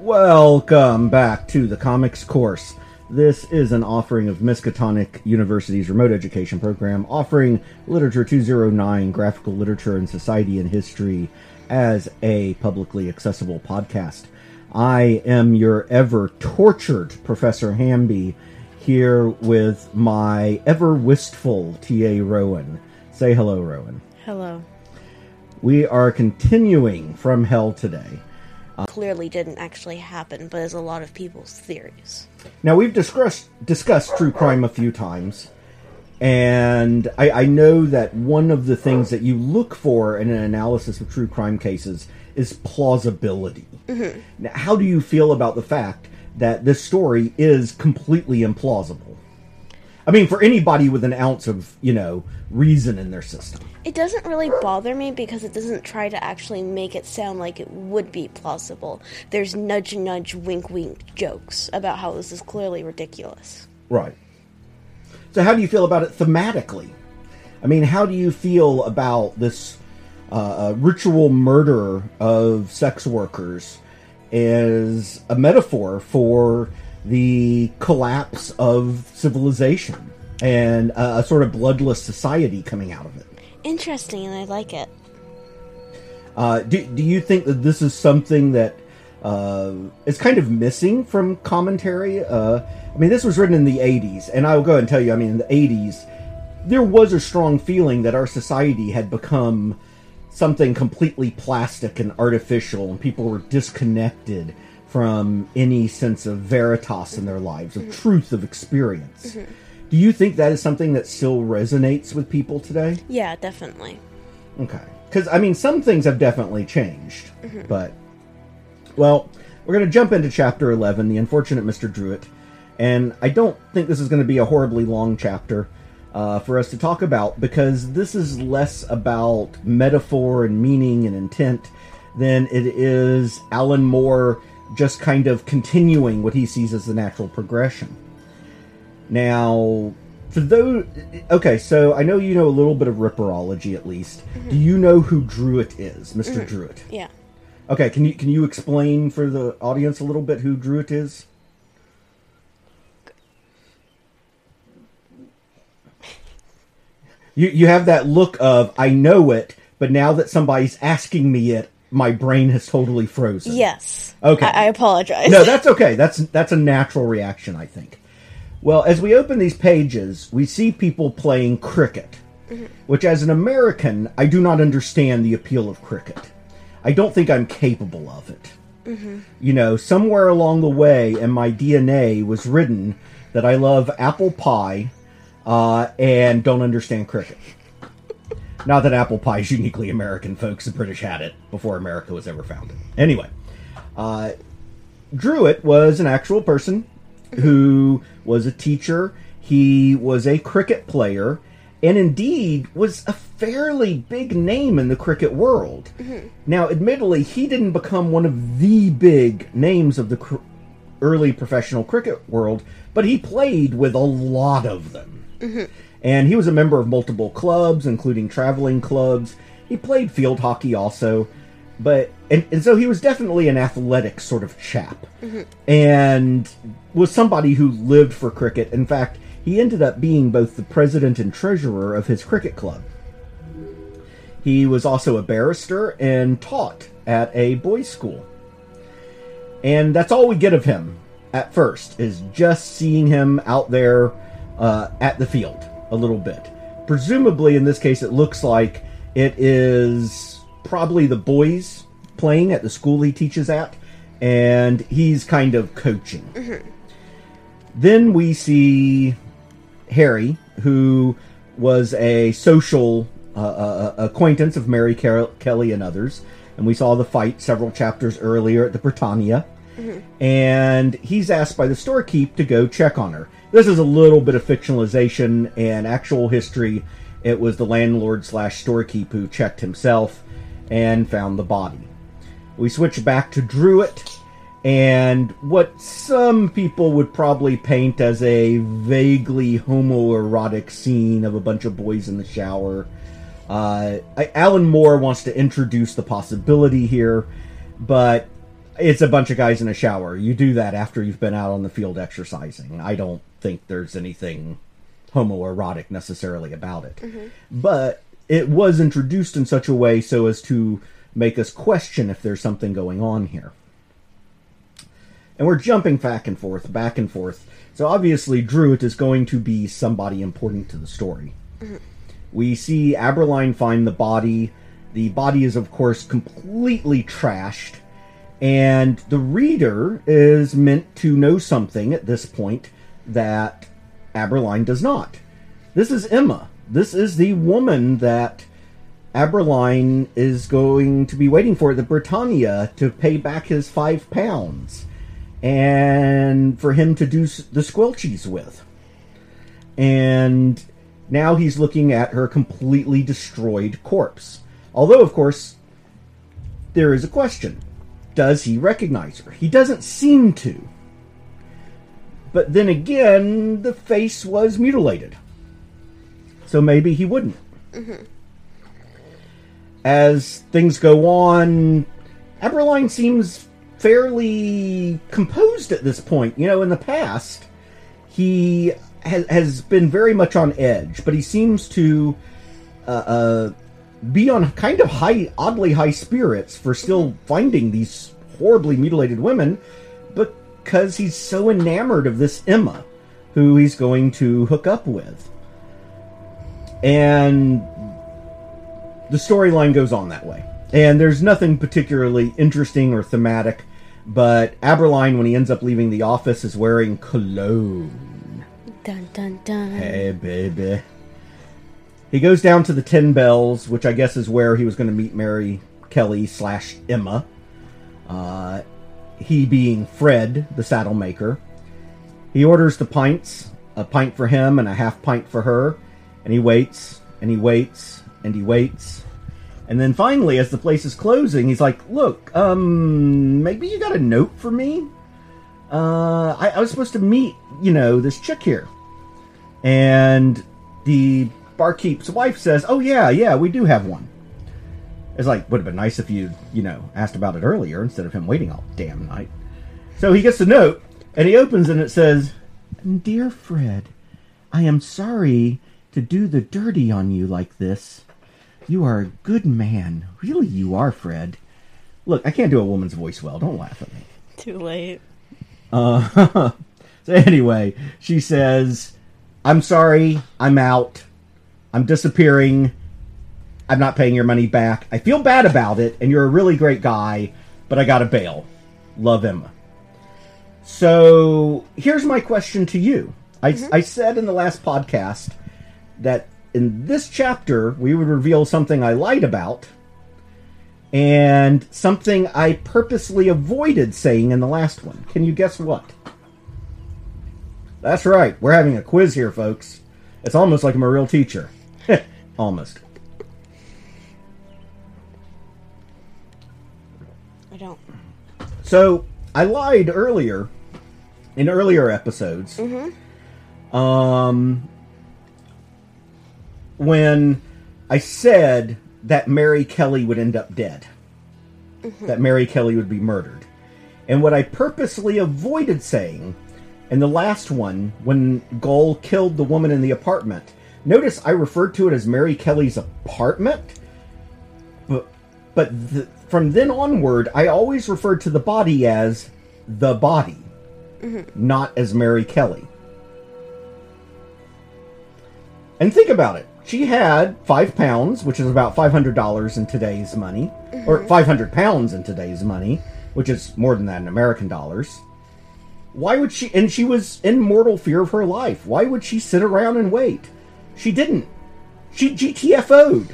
Welcome back to the Comics Course. This is an offering of Miskatonic University's remote education program, offering Literature 209, Graphical Literature in Society and History, as a publicly accessible podcast. I am your ever-tortured Professor Hamby, here with my ever-wistful T.A. Rowan. Say hello, Rowan. Hello. We are continuing From Hell today. Clearly didn't actually happen, but is a lot of people's theories. Now, we've discussed true crime a few times, and I know that one of the things that you look for in an analysis of true crime cases is plausibility. Mm-hmm. Now, how do you feel about the fact that this story is completely implausible? I mean, for anybody with an ounce of, reason in their system. It doesn't really bother me because it doesn't try to actually make it sound like it would be plausible. There's nudge-nudge, wink-wink jokes about how this is clearly ridiculous. Right. So how do you feel about it thematically? I mean, how do you feel about this ritual murder of sex workers as a metaphor for the collapse of civilization and a sort of bloodless society coming out of it? Interesting, and I like it. Do you think that this is something that is kind of missing from commentary? I mean, this was written in the 80s, and I will go ahead and tell you, I mean, in the 80s, there was a strong feeling that our society had become something completely plastic and artificial, and people were disconnected from any sense of veritas in their lives, of truth of experience. Mm-hmm. Do you think that is something that still resonates with people today? Yeah, definitely. Okay. Because, I mean, some things have definitely changed. Mm-hmm. But, well, we're going to jump into Chapter 11, The Unfortunate Mr. Druitt. And I don't think this is going to be a horribly long chapter for us to talk about, because this is less about metaphor and meaning and intent than it is Alan Moore just kind of continuing what he sees as the natural progression. Now, for those... Okay, so I know you know a little bit of Ripperology, at least. Mm-hmm. Do you know who Druitt is, Mr. Mm-hmm. Druitt? Yeah. Okay, can you explain for the audience a little bit who Druitt is? You have that look of, I know it, but now that somebody's asking me it, my brain has totally frozen. Yes. Okay. I apologize. No, that's okay. That's a natural reaction, I think. Well, as we open these pages, we see people playing cricket, mm-hmm. which as an American, I do not understand the appeal of cricket. I don't think I'm capable of it. Mm-hmm. Somewhere along the way in my DNA was written that I love apple pie and don't understand cricket. Not that apple pie is uniquely American, folks. The British had it before America was ever founded. Anyway, Druitt was an actual person who was a teacher. He was a cricket player and indeed was a fairly big name in the cricket world. Mm-hmm. Now, admittedly, he didn't become one of the big names of the early professional cricket world, but he played with a lot of them. Mm-hmm. And he was a member of multiple clubs, including traveling clubs. He played field hockey also. But and so he was definitely an athletic sort of chap. Mm-hmm. And was somebody who lived for cricket. In fact, he ended up being both the president and treasurer of his cricket club. He was also a barrister and taught at a boys' school. And that's all we get of him at first, is just seeing him out there at the field a little bit. Presumably, in this case, it looks like it is probably the boys playing at the school he teaches at, and he's kind of coaching. Mm-hmm. Then we see Harry, who was a social acquaintance of Mary Kelly and others, and we saw the fight several chapters earlier at the Britannia. Mm-hmm. And he's asked by the storekeep to go check on her. This is a little bit of fictionalization and actual history. It was the landlord/storekeep who checked himself and found the body. We switch back to Druitt and what some people would probably paint as a vaguely homoerotic scene of a bunch of boys in the shower. Alan Moore wants to introduce the possibility here, but It's a bunch of guys in a shower. You do that after you've been out on the field exercising. I don't think there's anything homoerotic necessarily about it. Mm-hmm. But it was introduced in such a way so as to make us question if there's something going on here. And we're jumping back and forth. So obviously Druitt is going to be somebody important to the story. Mm-hmm. We see Aberline find the body. The body is, of course, completely trashed. And the reader is meant to know something at this point that Aberline does not. This is Emma. This is the woman that Aberline is going to be waiting for at the Britannia to pay back his £5 and for him to do the squelchies with. And now he's looking at her completely destroyed corpse. Although, of course, there is a question. Does he recognize her? He doesn't seem to. But then again, the face was mutilated. So maybe he wouldn't. Mm-hmm. As things go on, Aberline seems fairly composed at this point. You know, in the past, he has been very much on edge, but he seems to be on kind of oddly high spirits for still finding these horribly mutilated women, because he's so enamored of this Emma, who he's going to hook up with. And the storyline goes on that way. And there's nothing particularly interesting or thematic, but Aberline, when he ends up leaving the office, is wearing cologne. Dun, dun, dun. Hey, baby. He goes down to the Ten Bells, which I guess is where he was going to meet Mary Kelly / Emma. He being Fred, the saddle maker. He orders the pints, a pint for him and a half pint for her. And he waits, and he waits, and he waits. And then finally, as the place is closing, he's like, look, maybe you got a note for me? I was supposed to meet, you know, this chick here. And the barkeep's wife says, oh yeah, we do have one. It's like, would have been nice if you'd, you know, asked about it earlier instead of him waiting all damn night. So he gets the note, and he opens, and it says, Dear Fred, I am sorry to do the dirty on you like this. You are a good man. Really, you are, Fred. Look, I can't do a woman's voice well. Don't laugh at me. Too late. So anyway, she says, I'm sorry, I'm out. I'm disappearing. I'm not paying your money back. I feel bad about it, and you're a really great guy, but I gotta bail. Love, Emma. So, here's my question to you. I said in the last podcast that in this chapter, we would reveal something I lied about and something I purposely avoided saying in the last one. Can you guess what? That's right. We're having a quiz here, folks. It's almost like I'm a real teacher. Almost. I don't. So, I lied earlier, in earlier episodes, when I said that Mary Kelly would end up dead. Mm-hmm. That Mary Kelly would be murdered. And what I purposely avoided saying in the last one, when Goal killed the woman in the apartment, notice I referred to it as Mary Kelly's apartment, but from then onward, I always referred to the body as the body, not as Mary Kelly. And think about it. She had £5, which is about $500 in today's money, or 500 pounds in today's money, which is more than that in American dollars. Why would she... And she was in mortal fear of her life. Why would she sit around and wait? She didn't. She GTFO'd.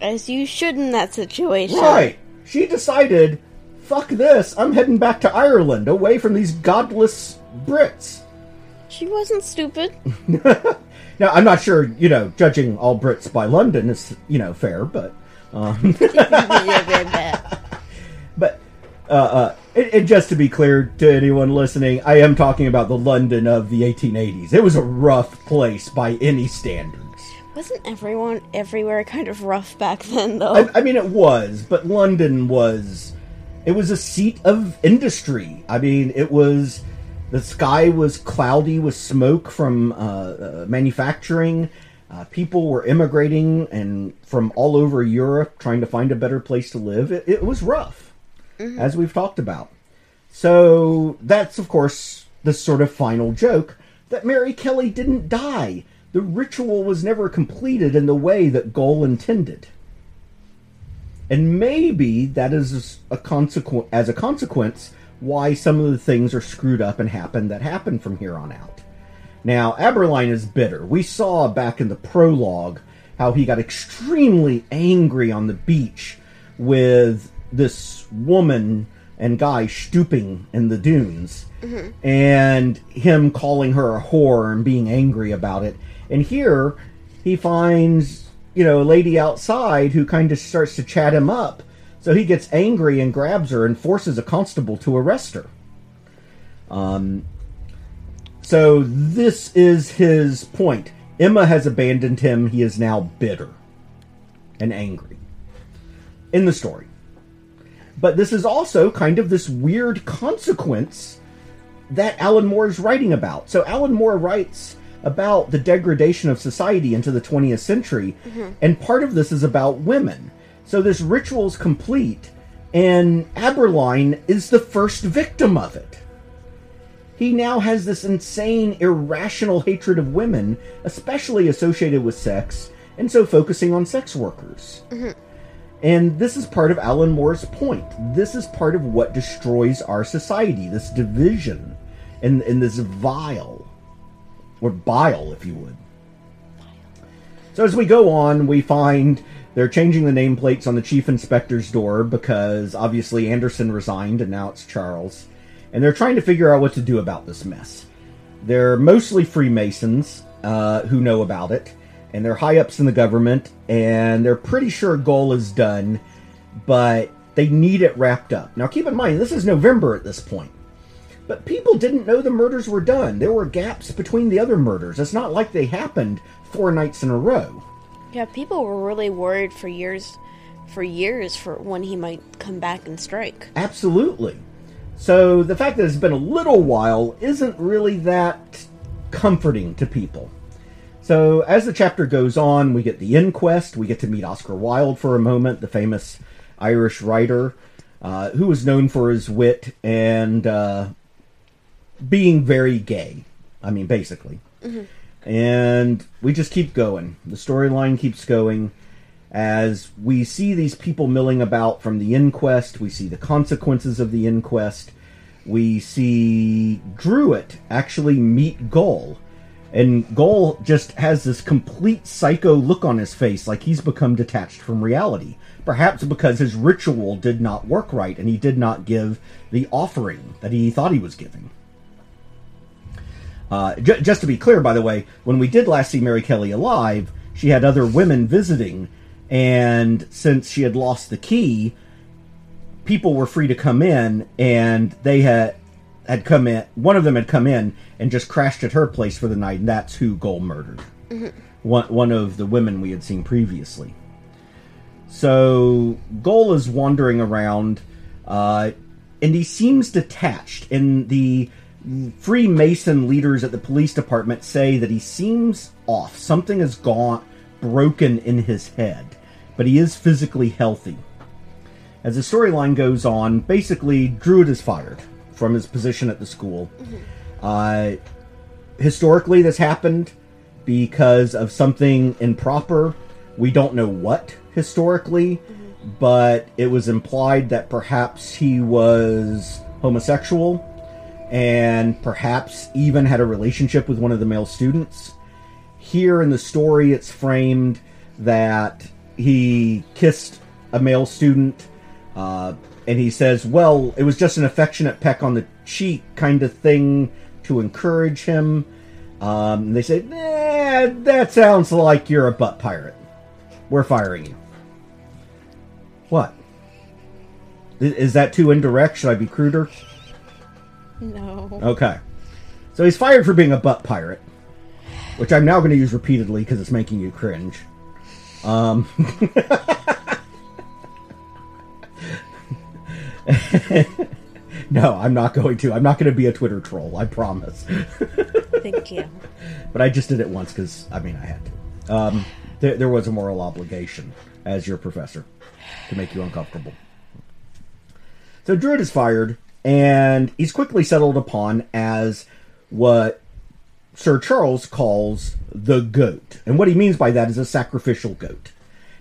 As you should in that situation. Right. She decided, fuck this, I'm heading back to Ireland, away from these godless Brits. She wasn't stupid. Now, I'm not sure, you know, judging all Brits by London is, you know, fair, but... And just to be clear to anyone listening, I am talking about the London of the 1880s. It was a rough place by any standards. Wasn't everyone everywhere kind of rough back then, though? I mean, it was, but London was It was a seat of industry. I mean, it was... The sky was cloudy with smoke from manufacturing. People were immigrating and from all over Europe trying to find a better place to live. It was rough, mm-hmm. as we've talked about. So that's, of course, the sort of final joke that Mary Kelly didn't die. The ritual was never completed in the way that Goll intended. And maybe that is a consequence why some of the things are screwed up and happen from here on out. Now, Aberline is bitter. We saw back in the prologue how he got extremely angry on the beach with this woman and guy stooping in the dunes, mm-hmm. and him calling her a whore and being angry about it. And here, he finds, you know, a lady outside who kind of starts to chat him up. So he gets angry and grabs her and forces a constable to arrest her. So this is his point. Emma has abandoned him. He is now bitter and angry in the story. But this is also kind of this weird consequence that Alan Moore is writing about. So Alan Moore writes about the degradation of society into the 20th century, mm-hmm. and part of this is about women. So this ritual's complete, and Aberline is the first victim of it. He now has this insane, irrational hatred of women, especially associated with sex, and so focusing on sex workers. Mm-hmm. And this is part of Alan Moore's point. This is part of what destroys our society, this division, and this vile, or bile, if you would. So as we go on, we find... They're changing the nameplates on the chief inspector's door because, obviously, Anderson resigned and now it's Charles. And they're trying to figure out what to do about this mess. They're mostly Freemasons who know about it. And they're high-ups in the government. And they're pretty sure Goll is done. But they need it wrapped up. Now, keep in mind, this is November at this point. But people didn't know the murders were done. There were gaps between the other murders. It's not like they happened 4 nights in a row. Yeah, people were really worried for years for when he might come back and strike. Absolutely. So the fact that it's been a little while isn't really that comforting to people. So as the chapter goes on, we get the inquest. We get to meet Oscar Wilde for a moment, the famous Irish writer who was known for his wit and being very gay. I mean, basically. Mm-hmm. And we just keep going. The storyline keeps going as we see these people milling about from the inquest. We see the consequences of the inquest. We see Druitt actually meet Goll. And Goll just has this complete psycho look on his face, like he's become detached from reality. Perhaps because his ritual did not work right and he did not give the offering that he thought he was giving. Just to be clear, by the way, when we did last see Mary Kelly alive, she had other women visiting, and since she had lost the key, people were free to come in, and they had come in. One of them had come in and just crashed at her place for the night, and that's who Goll murdered. Mm-hmm. One of the women we had seen previously. So Goll is wandering around, and he seems detached in the... Freemason leaders at the police department say that he seems off. Something is gone, broken in his head. But he is physically healthy. As the storyline goes on, basically, Druitt is fired from his position at the school. Mm-hmm. Historically, this happened because of something improper. We don't know what, historically, mm-hmm. but it was implied that perhaps he was homosexual. And perhaps even had a relationship with one of the male students. Here in the story, it's framed that he kissed a male student. And he says, well, it was just an affectionate peck on the cheek kind of thing to encourage him. They say, that sounds like you're a butt pirate. We're firing you. What? Is that too indirect? Should I be cruder? No. Okay. So he's fired for being a butt pirate, which I'm now going to use repeatedly because it's making you cringe. No, I'm not going to. I'm not going to be a Twitter troll, I promise. Thank you. But I just did it once because, I mean, I had to. There was a moral obligation as your professor to make you uncomfortable. So Druitt is fired, and he's quickly settled upon as what Sir Charles calls the goat. And what he means by that is a sacrificial goat.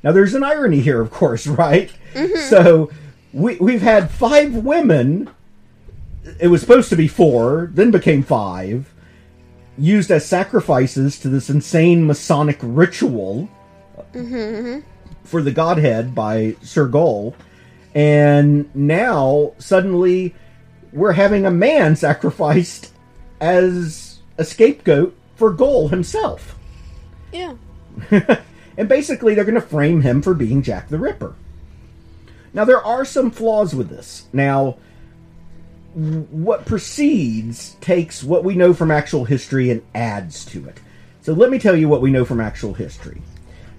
Now, there's an irony here, of course, right? Mm-hmm. So we've had 5 women. It was supposed to be 4, then became 5, used as sacrifices to this insane Masonic ritual mm-hmm. for the Godhead by Sir Goal. And now, suddenly, we're having a man sacrificed as a scapegoat for Goal himself. Yeah. And basically, they're going to frame him for being Jack the Ripper. Now, there are some flaws with this. Now, what precedes takes what we know from actual history and adds to it. So let me tell you what we know from actual history.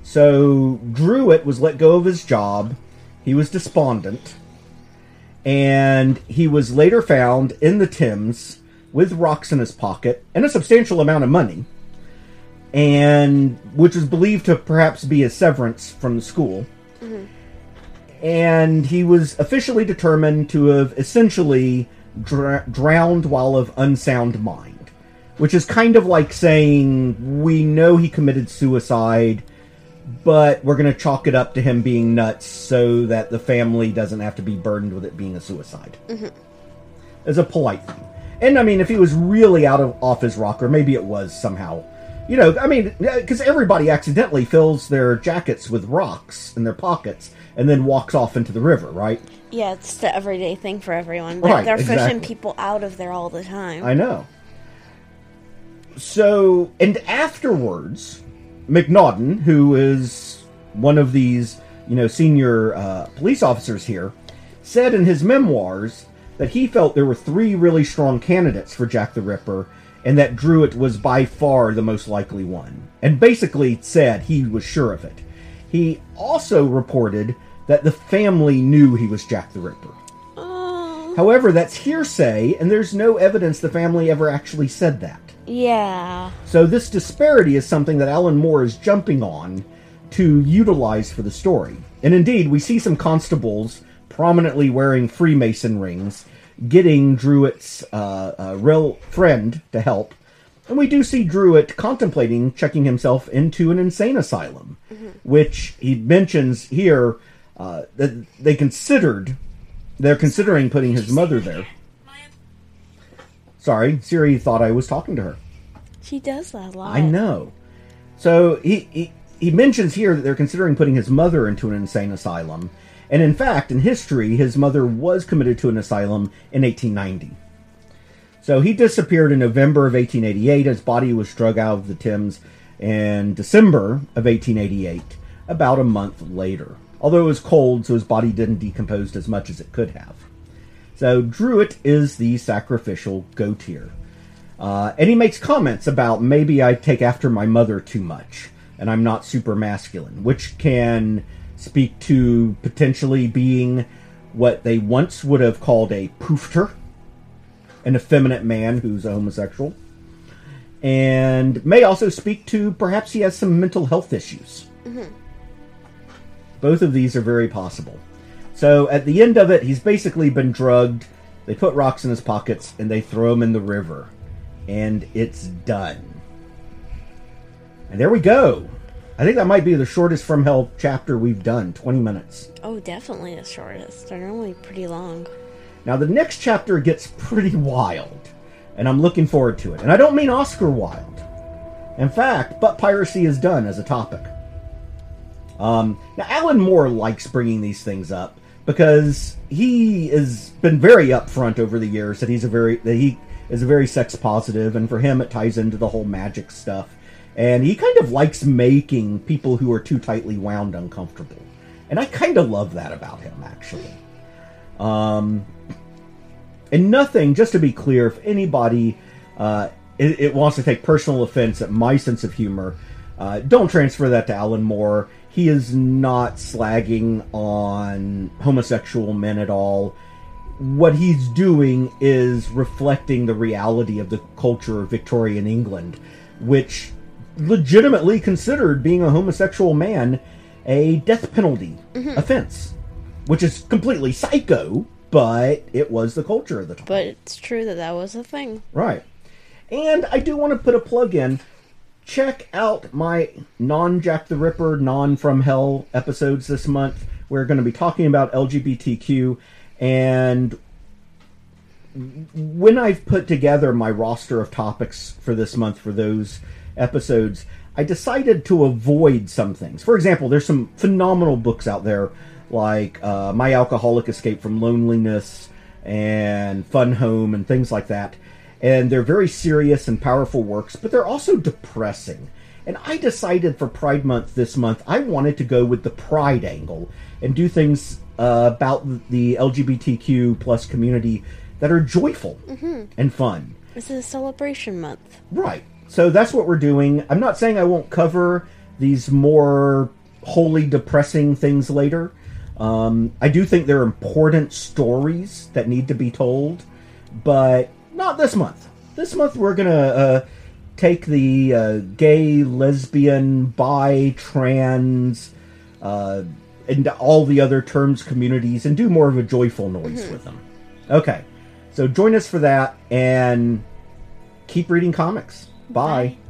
So Druitt was let go of his job. He was despondent. And he was later found in the Thames with rocks in his pocket and a substantial amount of money, and which was believed to perhaps be a severance from the school. Mm-hmm. And he was officially determined to have essentially drowned while of unsound mind, which is kind of like saying we know he committed suicide, but we're going to chalk it up to him being nuts so that the family doesn't have to be burdened with it being a suicide. Mm-hmm. As a polite thing. And I mean, if he was really off his rocker, maybe it was somehow. You know, I mean, because everybody accidentally fills their jackets with rocks in their pockets and then walks off into the river, right? Yeah, it's the everyday thing for everyone. But right, they're exactly. Fishing people out of there all the time. I know. So, and afterwards, McNaughton, who is one of these, you know, senior police officers here, said in his memoirs that he felt there were 3 really strong candidates for Jack the Ripper, and that Druitt was by far the most likely one, and basically said he was sure of it. He also reported that the family knew he was Jack the Ripper. However, that's hearsay, and there's no evidence the family ever actually said that. Yeah. So this disparity is something that Alan Moore is jumping on to utilize for the story. And indeed, we see some constables prominently wearing Freemason rings getting Druitt's real friend to help. And we do see Druitt contemplating checking himself into an insane asylum, mm-hmm. which he mentions here that they're considering putting his mother there. Sorry, Siri thought I was talking to her. She does that a lot. I know. So he mentions here that they're considering putting his mother into an insane asylum. And in fact, in history, his mother was committed to an asylum in 1890. So he disappeared in November of 1888. His body was dragged out of the Thames in December of 1888, about a month later. Although it was cold, so his body didn't decompose as much as it could have. So Druitt is the sacrificial goat here. And he makes comments about maybe I take after my mother too much, and I'm not super masculine, which can speak to potentially being what they once would have called a poofter, an effeminate man who's a homosexual, and may also speak to perhaps he has some mental health issues. Mm-hmm. Both of these are very possible. So at the end of it, he's basically been drugged, they put rocks in his pockets, and they throw him in the river. And it's done. And there we go. I think that might be the shortest From Hell chapter we've done, 20 minutes. Oh, definitely the shortest. They're normally pretty long. Now, the next chapter gets pretty wild, and I'm looking forward to it. And I don't mean Oscar Wilde. In fact, butt piracy is done as a topic. Now, Alan Moore likes bringing these things up because he has been very upfront over the years that he is a very sex positive, and for him it ties into the whole magic stuff. And he kind of likes making people who are too tightly wound uncomfortable. And I kind of love that about him, actually. And nothing, just to be clear, if anybody it wants to take personal offense at my sense of humor, don't transfer that to Alan Moore. He is not slagging on homosexual men at all. what he's doing is reflecting the reality of the culture of Victorian England, which legitimately considered being a homosexual man a death penalty offense, which is completely psycho, but it was the culture of the time. But it's true that that was a thing. Right. And I do want to put a plug in. Check out my non-Jack the Ripper, non-From Hell episodes this month. We're going to be talking about LGBTQ, and when I've put together my roster of topics for this month for those episodes, I decided to avoid some things. For example, there's some phenomenal books out there like My Alcoholic Escape from Loneliness and Fun Home and things like that. And they're very serious and powerful works, but they're also depressing. And I decided for Pride Month this month, I wanted to go with the pride angle and do things about the LGBTQ plus community that are joyful and fun. This is a celebration month. Right. So that's what we're doing. I'm not saying I won't cover these more wholly depressing things later. I do think they're important stories that need to be told, but not this month. This month we're going to take the gay, lesbian, bi, trans, and all the other terms communities and do more of a joyful noise with them. Okay. So join us for that and keep reading comics. Bye. Bye.